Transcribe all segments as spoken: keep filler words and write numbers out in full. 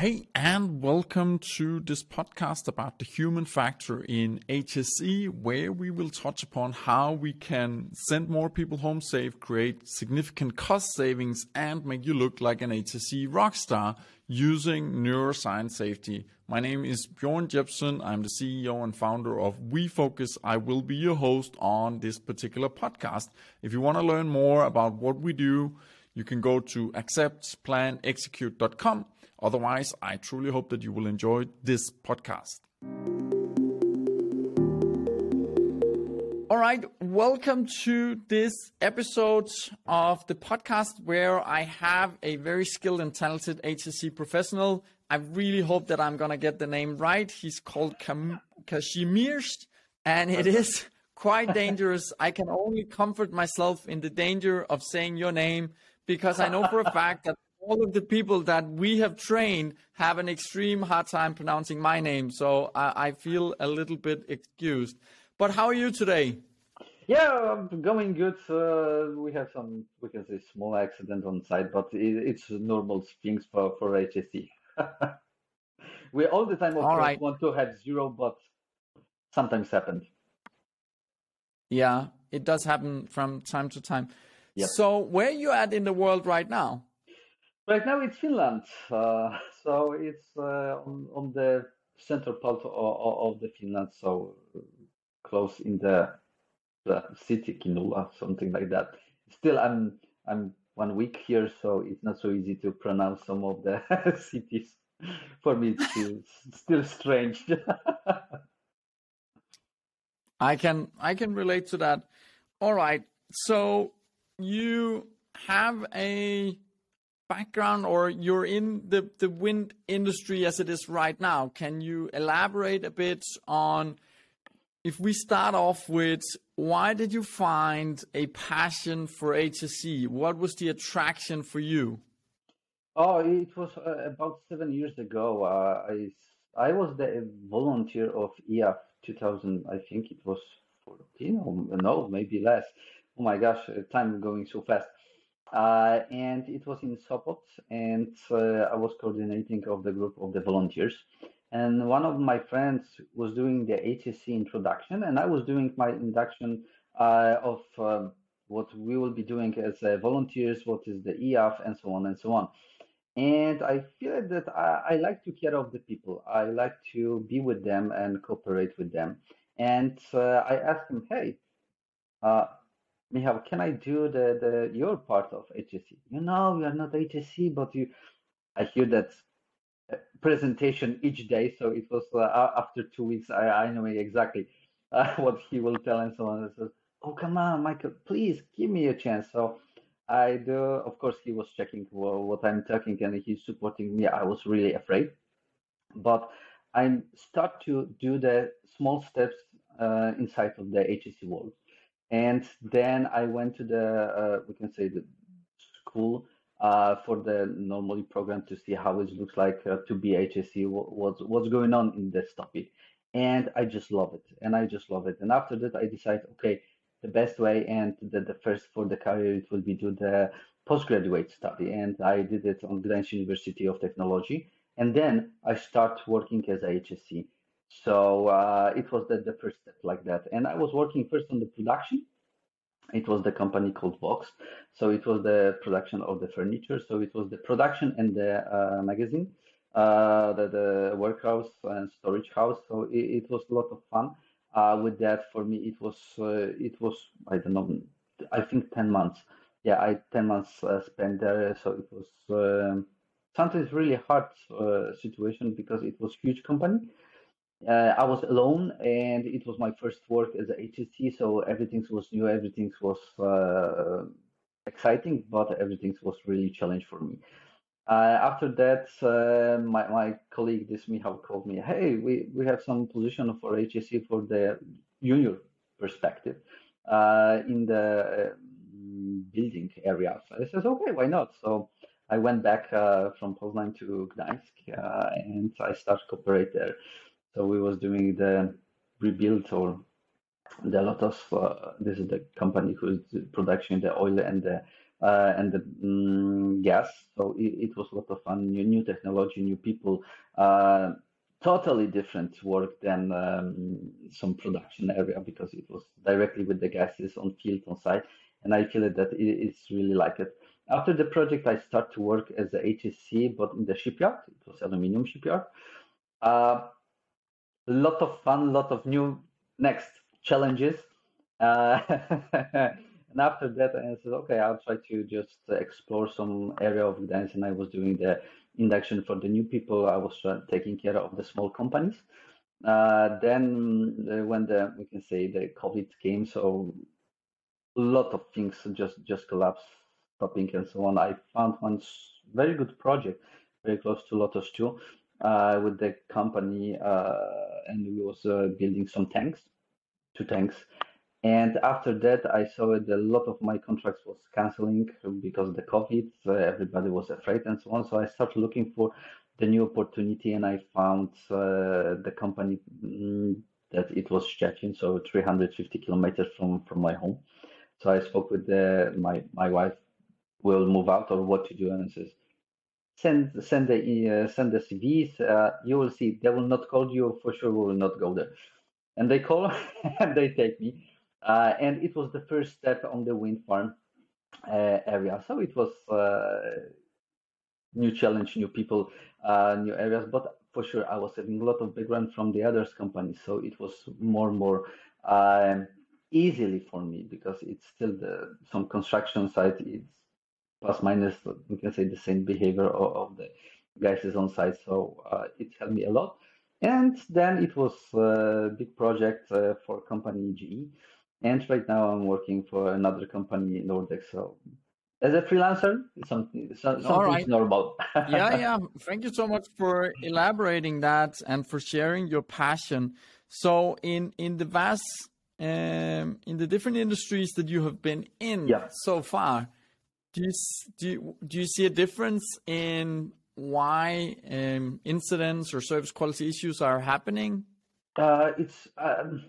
Hey, and welcome to this podcast about the human factor in H S E, where we will touch upon how we can send more people home safe, create significant cost savings, and make you look like an H S E rockstar using neuroscience safety. My name is Bjorn Jepsen. I'm the C E O and founder of WeFocus. I will be your host on this particular podcast. If you want to learn more about what we do, you can go to accept plan execute dot com. Otherwise, I truly hope that you will enjoy this podcast. All right, welcome to this episode of the podcast where I have a very skilled and talented H S E professional. I really hope that I'm going to get the name right. He's called Kam- Kashimirst, and it is quite dangerous. I can only comfort myself in the danger of saying your name because I know for a fact that all of the people that we have trained have an extreme hard time pronouncing my name, so I, I feel a little bit excused. But how are you today? Yeah, I'm going good. Uh, we have some, we can say, small accident on site, but it, it's normal things for, for H S E. We all the time, of all course, right. want to have zero, but sometimes happens. Yeah, it does happen from time to time. Yep. So where are you at in the world right now? Right now it's Finland, uh, so it's uh, on, on the central part of, of the Finland, so close in the, the city Kinula, something like that. Still, I'm I'm one week here, so it's not so easy to pronounce some of the cities. For me, it's still, still strange. I can I can relate to that. All right, so you have a background, or you're in the, the wind industry as it is right now. Can you elaborate a bit on, if we start off with, why did you find a passion for H S E? What was the attraction for you? Oh, it was uh, about seven years ago. Uh, I I was the volunteer of E A F two thousand. I think it was fourteen or no, maybe less. Oh my gosh, time going so fast. Uh, and it was in Sopot, and uh, I was coordinating of the group of the volunteers. And one of my friends was doing the H S E introduction, and I was doing my induction uh, of uh, what we will be doing as uh, volunteers, what is the E A F, and so on and so on. And I feel that I, I like to care of the people. I like to be with them and cooperate with them. And uh, I asked him, hey, uh, Michael, can I do the, the your part of H S E? You know, you are not H S E, but you. I hear that presentation each day, so it was uh, after two weeks. I, I know exactly uh, what he will tell and so on. I said, "Oh, come on, Michael, please give me a chance." So I do. Of course, he was checking what I'm talking, and he's supporting me. I was really afraid, but I start to do the small steps uh, inside of the H S E world. And then I went to the, uh, we can say, the school uh, for the normally program to see how it looks like uh, to be H S E, what, what's, what's going on in this topic. And I just love it. And I just love it. And after that, I decided, okay, the best way and the, the first for the career, it will be do the postgraduate study. And I did it on Gdańsk University of Technology. And then I start working as a H S E. So uh, it was the, the first step like that. And I was working first on the production. It was the company called Vox. So it was the production of the furniture. So it was the production and the uh, magazine, uh, the, the warehouse and storage house. So it, it was a lot of fun uh, with that. For me, it was, uh, it was I don't know, I think ten months. Yeah, I ten months uh, spent there. So it was uh, sometimes really hard uh, situation because it was huge company. Uh, I was alone, and it was my first work as a H S E, so everything was new, everything was uh, exciting, but everything was really challenge for me. Uh, after that, uh, my, my colleague, this Michał, called me, hey, we, we have some position for H S E for the junior perspective uh, in the building area. So I said, okay, why not? So I went back uh, from Poznań to Gdańsk, uh, and I started to cooperate there. So we was doing the rebuild or the Lotus. Uh, this is the company who's production the oil and the uh, and the um, gas. So it, it was a lot of fun, new, new technology, new people, uh, totally different work than um, some production area, because it was directly with the gases on field, on site. And I feel that it, it's really like it. After the project, I started to work as a H S C, but in the shipyard. It was aluminum shipyard. Uh, a lot of fun, a lot of new next challenges. Uh, and after that, I said, okay, I'll try to just explore some area of Gdańsk. And I was doing the induction for the new people. I was trying, taking care of the small companies. Uh, then uh, when the, we can say the COVID came, so a lot of things just, just collapsed. Topping and so on. I found one very good project very close to Lotus too, uh, with the company, uh, and we was uh, building some tanks, two tanks. And after that, I saw that a lot of my contracts was canceling because of the COVID. So everybody was afraid and so on. So I started looking for the new opportunity, and I found uh, the company that it was Szczecin, so three hundred fifty kilometers from from my home. So I spoke with the, my my wife. Will move out or what to do, and it says send send the uh, send the C Vs. Uh, you will see they will not call you for sure. We will not go there, and they call and they take me. Uh, and it was the first step on the wind farm uh, area, so it was uh, new challenge, new people, uh, new areas. But for sure, I was having a lot of background from the others companies, so it was more and more. Uh, easily for me, because it's still the some construction site. It's plus minus, we can say, the same behavior of, of the guys is on site. So uh, it helped me a lot. And then it was a big project uh, for company G E. And right now I'm working for another company, Nordex. So as a freelancer, it's something, something All right. normal. yeah, yeah. Thank you so much for elaborating that and for sharing your passion. So in, in the vast, um, in the different industries that you have been in yeah. so far, Do you, do, you, do you see a difference in why um, incidents or service quality issues are happening? Uh, it's um,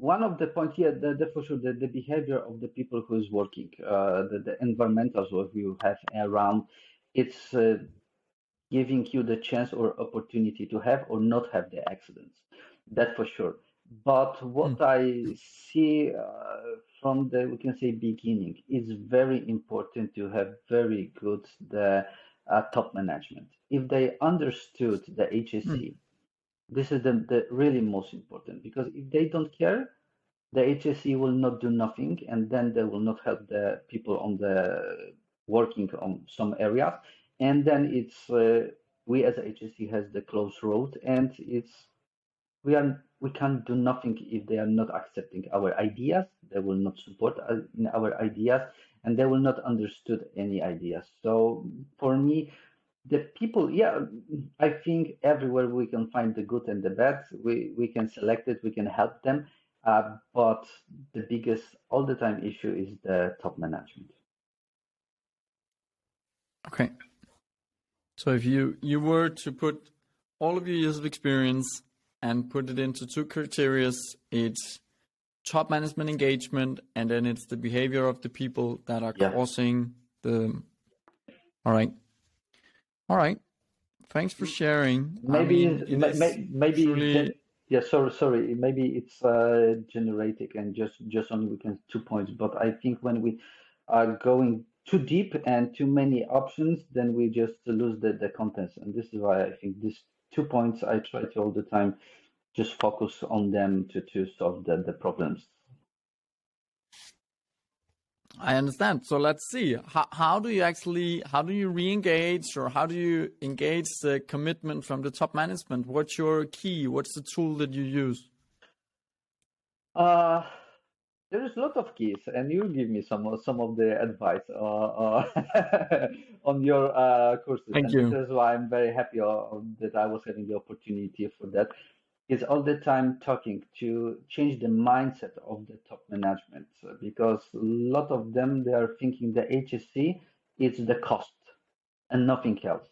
one of the points here, the, the, for sure, the, the behavior of the people who is working, uh, the, the environmentals what you have around, it's uh, giving you the chance or opportunity to have or not have the accidents. That for sure. But what mm. I see uh, from the, we can say, beginning, it's very important to have very good the uh, top management. If they understood the H S C, mm. this is the, the really most important, because if they don't care, the H S C will not do nothing, and then they will not help the people on the working on some areas. And then it's, uh, we as H S C has the close road, and it's, we are we can't do nothing if they are not accepting our ideas. They will not support our ideas, and they will not understood any ideas. So for me, the people, yeah, I think everywhere we can find the good and the bad. We we can select it. We can help them. Uh, but the biggest all the time issue is the top management. Okay. So if you, you were to put all of your years of experience and put it into two criteria, it's top management engagement, and then it's the behavior of the people that are yeah. causing the... All right. All right. Thanks for sharing. Maybe, I mean, it may, may, maybe, truly... yeah, sorry, sorry. Maybe it's uh, generic and just, just only we can two points, but I think when we are going too deep and too many options, then we just lose the, the contents. And this is why I think this two points I try to all the time just focus on them to, to solve the, the problems. I understand. So let's see. How, how do you actually, how do you re-engage or how do you engage the commitment from the top management? What's your key? What's the tool that you use? Uh, there is a lot of keys, and you give me some some of the advice uh, uh, on your uh, courses. Thank you. That's why I'm very happy uh, that I was having the opportunity for that. It's all the time talking to change the mindset of the top management, because a lot of them, they are thinking the H S C is the cost and nothing else.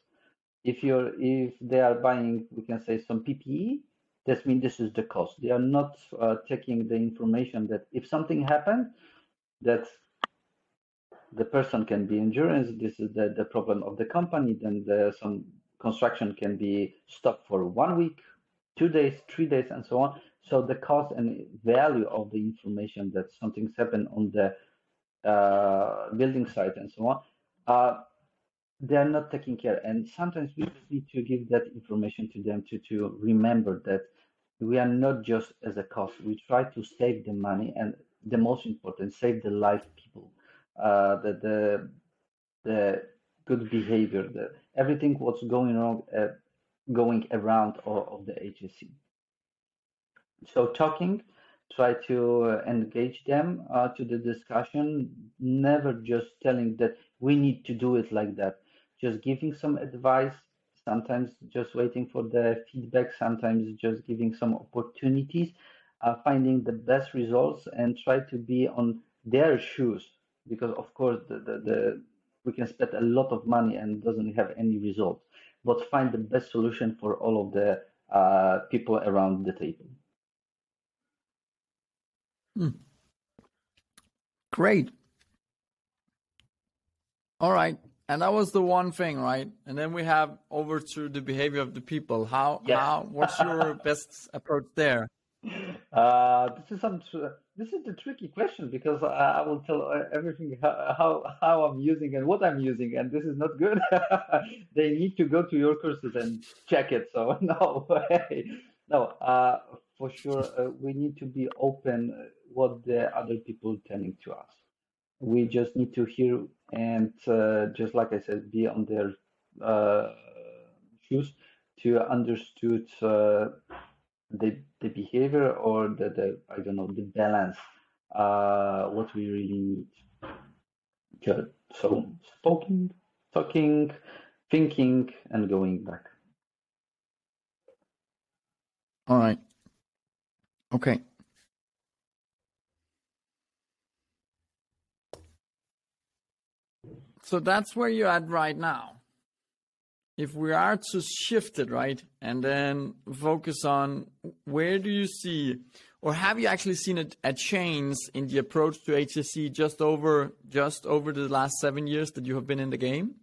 If you're if they are buying, we can say, some P P E, that means this is the cost. They are not uh, taking the information that if something happened, that the person can be endurance, this is the, the problem of the company, then the, some construction can be stopped for one week, two days, three days, and so on. So the cost and value of the information that something's happened on the uh, building site and so on, uh, they are not taking care. And sometimes we just need to give that information to them to, to remember that we are not just as a cost. We try to save the money and the most important, save the life of people. Uh, the, the the good behavior, the, everything what's going wrong, uh, going around or of the H S C. So talking, try to engage them uh, to the discussion. Never just telling that we need to do it like that. Just giving some advice. Sometimes just waiting for the feedback. Sometimes just giving some opportunities. Uh, finding the best results and try to be on their shoes. Because of course the, the, the we can spend a lot of money and doesn't have any result, but find the best solution for all of the uh, people around the table. Mm. Great. All right, and that was the one thing, right? And then we have over to the behavior of the people. How? Yeah. How? What's your best approach there? Uh, this is some. This is the tricky question because I will tell everything how, how how I'm using and what I'm using, and this is not good. They need to go to your courses and check it. So no way, no. Uh, for sure, uh, we need to be open what the other people telling to us. We just need to hear and uh, just like I said, be on their uh, shoes to understood. Uh, The, the behavior or the, the I don't know the balance uh what we really need. Good. So spoken, talking, thinking, and going back. All right. Okay. So that's where you're at right now. If we are to shift it, right, and then focus on where do you see, or have you actually seen a, a change in the approach to H S C just over just over the last seven years that you have been in the game?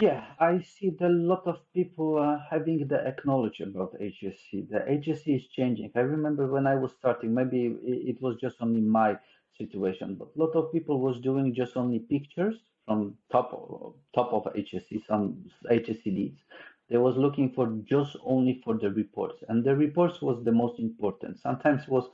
Yeah, I see a lot of people uh, having the knowledge about H S C. The H S C is changing. I remember when I was starting, maybe it was just only my situation, but a lot of people was doing just only pictures. From top of, top of H S C, some H S C leads. They was looking for just only for the reports, and the reports was the most important. Sometimes it was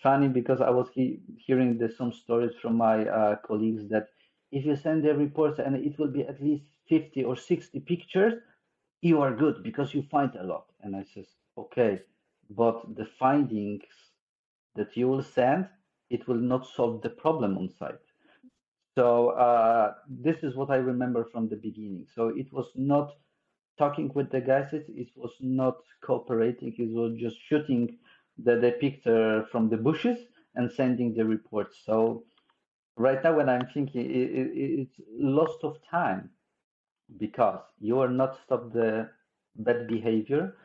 funny because I was he, hearing the, some stories from my uh, colleagues that if you send the reports and it will be at least fifty or sixty pictures, you are good because you find a lot. And I says, okay, but the findings that you will send, it will not solve the problem on site. So uh, this is what I remember from the beginning. So it was not talking with the guys. It, it was not cooperating. It was just shooting the, the picture from the bushes and sending the reports. So right now when I'm thinking, it, it, it's lost of time because you are not stop the bad behavior.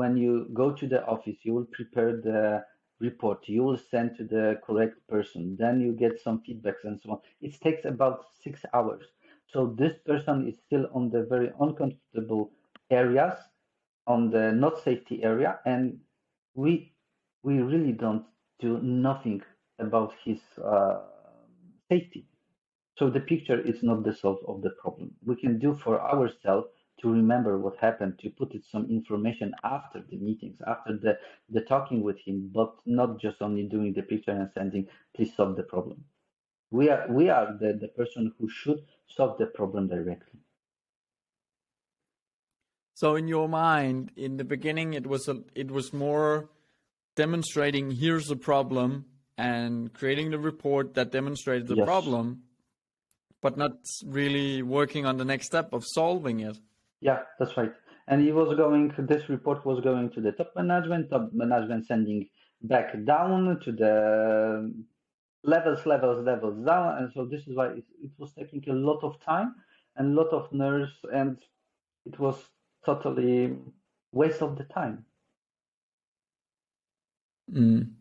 When you go to the office, you will prepare the report, you will send to the correct person, then you get some feedbacks and so on. It takes about six hours. So this person is still on the very uncomfortable areas, on the not safety area, and we we really don't do nothing about his uh, safety. So the picture is not the solve of the problem. We can do for ourselves to remember what happened, to put it some information after the meetings, after the, the talking with him, but not just only doing the picture and sending, please solve the problem. We are we are the, the person who should solve the problem directly. So in your mind, in the beginning, it was a, it was more demonstrating here's the problem and creating the report that demonstrated the yes. problem, but not really working on the next step of solving it. Yeah, that's right. And he was going, this report was going to the top management, top management sending back down to the levels, levels, levels down. And so this is why it, it was taking a lot of time and a lot of nerves, and it was totally waste of the time. Mm.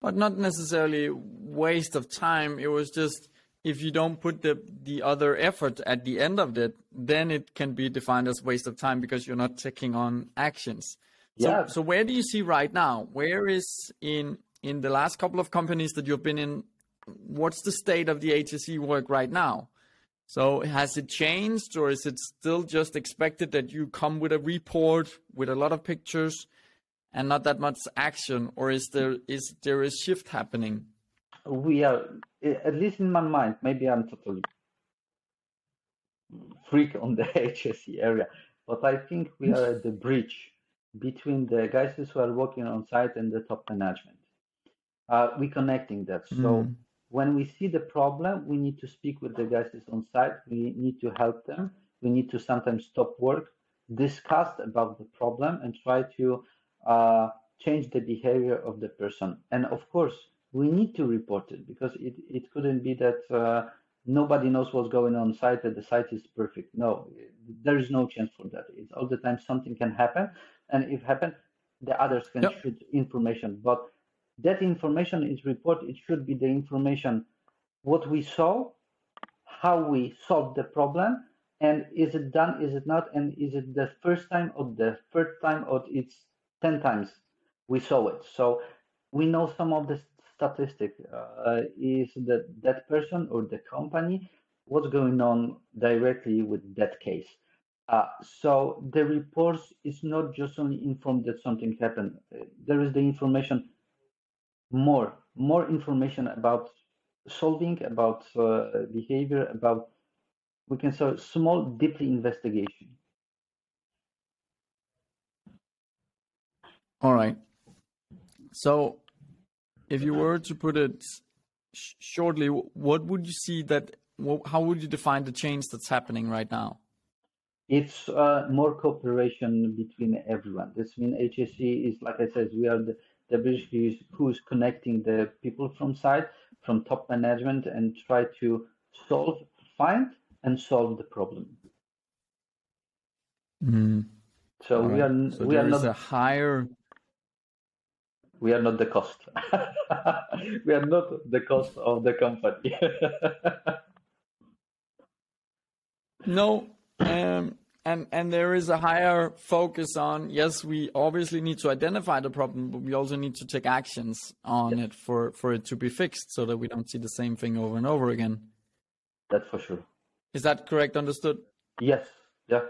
But not necessarily waste of time. It was just, if you don't put the, the other effort at the end of it, then it can be defined as waste of time because you're not taking on actions. Yeah. So, so where do you see right now? Where is in in the last couple of companies that you've been in, what's the state of the H S E work right now? So has it changed, or is it still just expected that you come with a report with a lot of pictures and not that much action, or is there is there a shift happening? We are, at least in my mind, maybe I'm totally freak on the H S E area, but I think we are at the bridge between the guys who are working on site and the top management. Uh, we're connecting that. So mm. when we see the problem, we need to speak with the guys on site. We need to help them. We need to sometimes stop work, discuss about the problem, and try to uh, change the behavior of the person. And of course, we need to report it, because it, it couldn't be that uh, nobody knows what's going on site and the site is perfect. No, there is no chance for that. It's all the time something can happen. And if happen, the others can yep. shoot information. But that information is report. It should be the information, what we saw, how we solved the problem, and is it done, is it not, and is it the first time or the third time or it's ten times we saw it. So we know some of the statistic uh, is that that person or the company, what's going on directly with that case. Uh, so the reports is not just only informed that something happened. There is the information, more, more information about solving, about uh, behavior, about, we can say, small, deeply investigation. All right. So if you were to put it sh- shortly, what would you see that, wh- how would you define the change that's happening right now? It's uh, more cooperation between everyone. This means H S E is, like I said, we are the, the bridge who is connecting the people from site, from top management, and try to solve, find, and solve the problem. Mm. So All we right. are so we are not a higher. We are not the cost. We are not the cost of the company. No. Um, and, and there is a higher focus on, yes, we obviously need to identify the problem, but we also need to take actions on yes. it for, for it to be fixed so that we don't see the same thing over and over again. That's for sure. Is that correct understood? Yes. Yeah.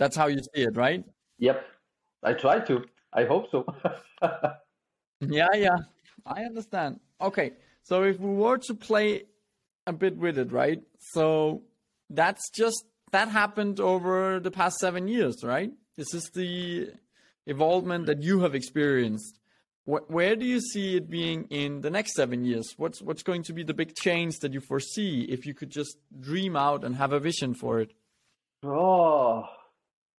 That's how you see it, right? Yep. I try to. I hope so. yeah, yeah. I understand. Okay. So if we were to play a bit with it, right? So that's just that happened over the past seven years, right? This is the evolvement that you have experienced. Where, where do you see it being in the next seven years? What's what's going to be the big change that you foresee if you could just dream out and have a vision for it? Oh,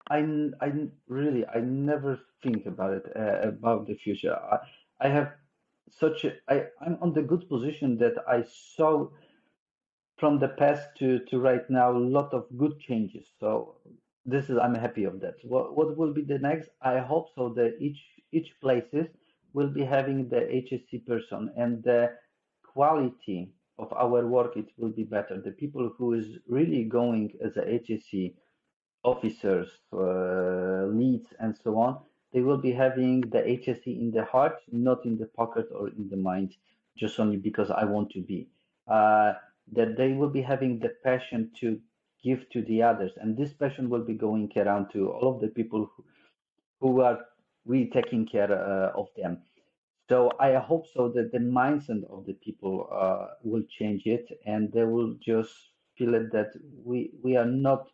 I, I really, I never think about it, uh, about the future. I, I have such a, I, I'm on the good position that I saw from the past to, to right now, a lot of good changes. So this is, I'm happy of that. What, what will be the next? I hope so that each each places will be having the H S C person, and the quality of our work, it will be better. The people who is really going as a H S C officers, uh, leads, and so on, they will be having the H S C in the heart, not in the pocket or in the mind, just only because I want to be. Uh, that they will be having the passion to give to the others. And this passion will be going around to all of the people who, who are really taking care uh, of them. So I hope so that the mindset of the people uh, will change it, and they will just feel it that we, we are not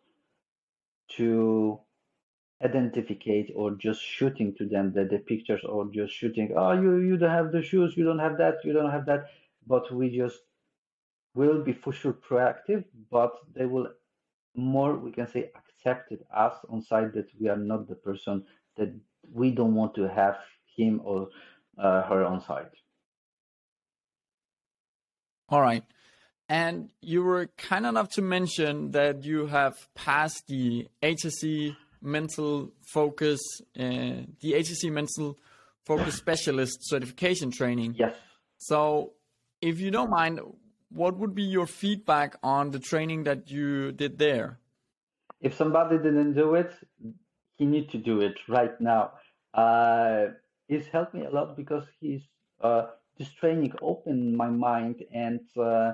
to identificate or just shooting to them the, the pictures, or just shooting, oh, you, you don't have the shoes, you don't have that, you don't have that. But we just will be for sure proactive, but they will more, we can say, accepted us on site that we are not the person, that we don't want to have him or uh, her on site. All right. And you were kind enough to mention that you have passed the H S E mental focus, uh, the H S E mental focus specialist certification training. Yes. So if you don't mind, what would be your feedback on the training that you did there? If somebody didn't do it, he needs to do it right now. Uh, it's helped me a lot because he's uh, this training opened my mind and uh,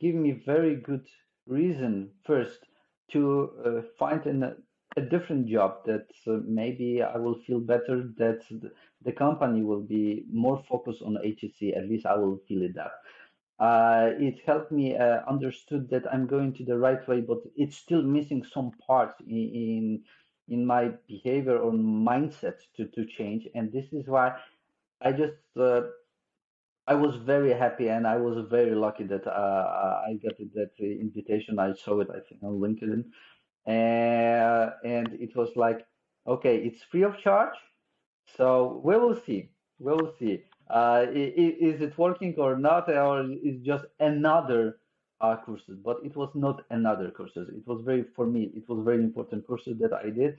gave me very good reason first to uh, find an, a different job that uh, maybe I will feel better, that the company will be more focused on H S C. At least I will feel it that. Uh, it helped me uh, understood that I'm going to the right way, but it's still missing some parts in, in in my behavior or mindset to, to change. And this is why I just, uh, I was very happy and I was very lucky that uh, I got that invitation. I saw it, I think, on LinkedIn. Uh, and it was like, okay, it's free of charge. So we will see, we will see. Uh, is it working or not, or is just another Uh, courses? But it was not another courses. It was very, for me, it was very important courses that I did,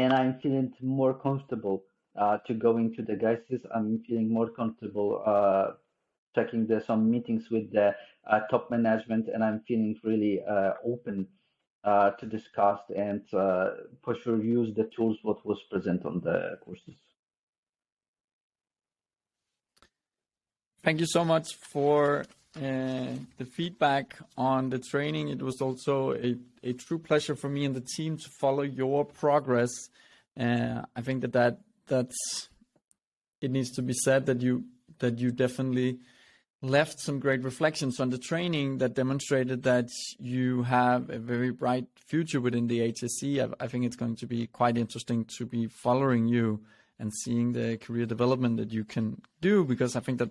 and I'm feeling more comfortable uh, to going to the guys. I'm feeling more comfortable uh, checking the, some meetings with the uh, top management, and I'm feeling really uh, open uh, to discuss and uh, for sure use the tools what was present on the courses. Thank you so much for Uh, the feedback on the training. It was also a, a true pleasure for me and the team to follow your progress. Uh, I think that, that that's, it needs to be said that you, that you definitely left some great reflections on the training that demonstrated that you have a very bright future within the H S C. I, I think it's going to be quite interesting to be following you and seeing the career development that you can do, because I think that,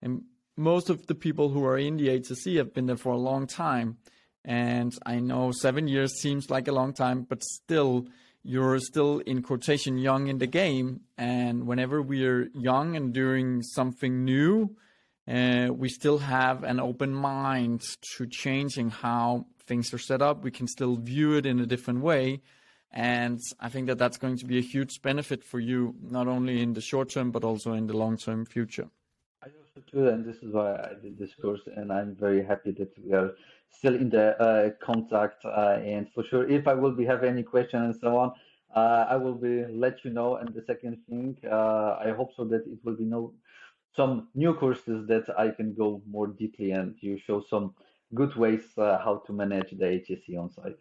and most of the people who are in the H S C have been there for a long time. And I know seven years seems like a long time, but still you're still in quotation young in the game. And whenever we're young and doing something new, uh, we still have an open mind to changing how things are set up. We can still view it in a different way. And I think that that's going to be a huge benefit for you, not only in the short term, but also in the long-term future. And this is why I did this course, and I'm very happy that we are still in the uh, contact. Uh, and for sure, if I will be have any question and so on, uh, I will be let you know. And the second thing, uh, I hope so that it will be no some new courses that I can go more deeply, and you show some good ways uh, how to manage the H S C on site.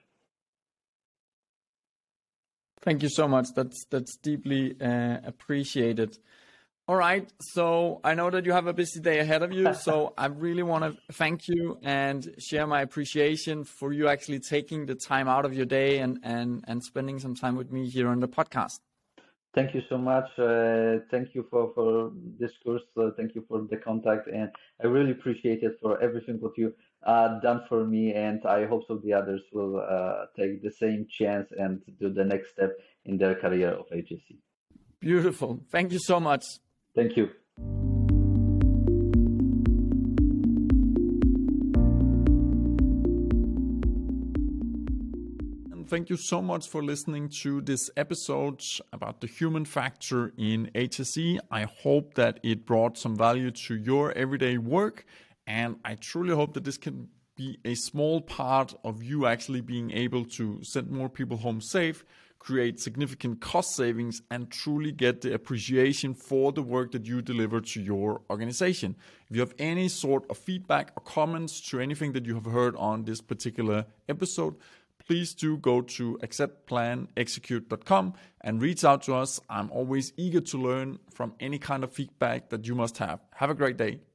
Thank you so much. That's that's deeply uh, appreciated. All right. So I know that you have a busy day ahead of you. So I really want to thank you and share my appreciation for you actually taking the time out of your day and, and, and spending some time with me here on the podcast. Thank you so much. Uh, thank you for, for this course. Uh, thank you for the contact. And I really appreciate it for everything what you uh, done for me. And I hope so the others will uh, take the same chance and do the next step in their career of H S C. Beautiful. Thank you so much. Thank you. And thank you so much for listening to this episode about the human factor in H S E. I hope that it brought some value to your everyday work. And I truly hope that this can be a small part of you actually being able to send more people home safe, create significant cost savings, and truly get the appreciation for the work that you deliver to your organization. If you have any sort of feedback or comments to anything that you have heard on this particular episode, please do go to accept plan execute dot com and reach out to us. I'm always eager to learn from any kind of feedback that you must have. Have a great day.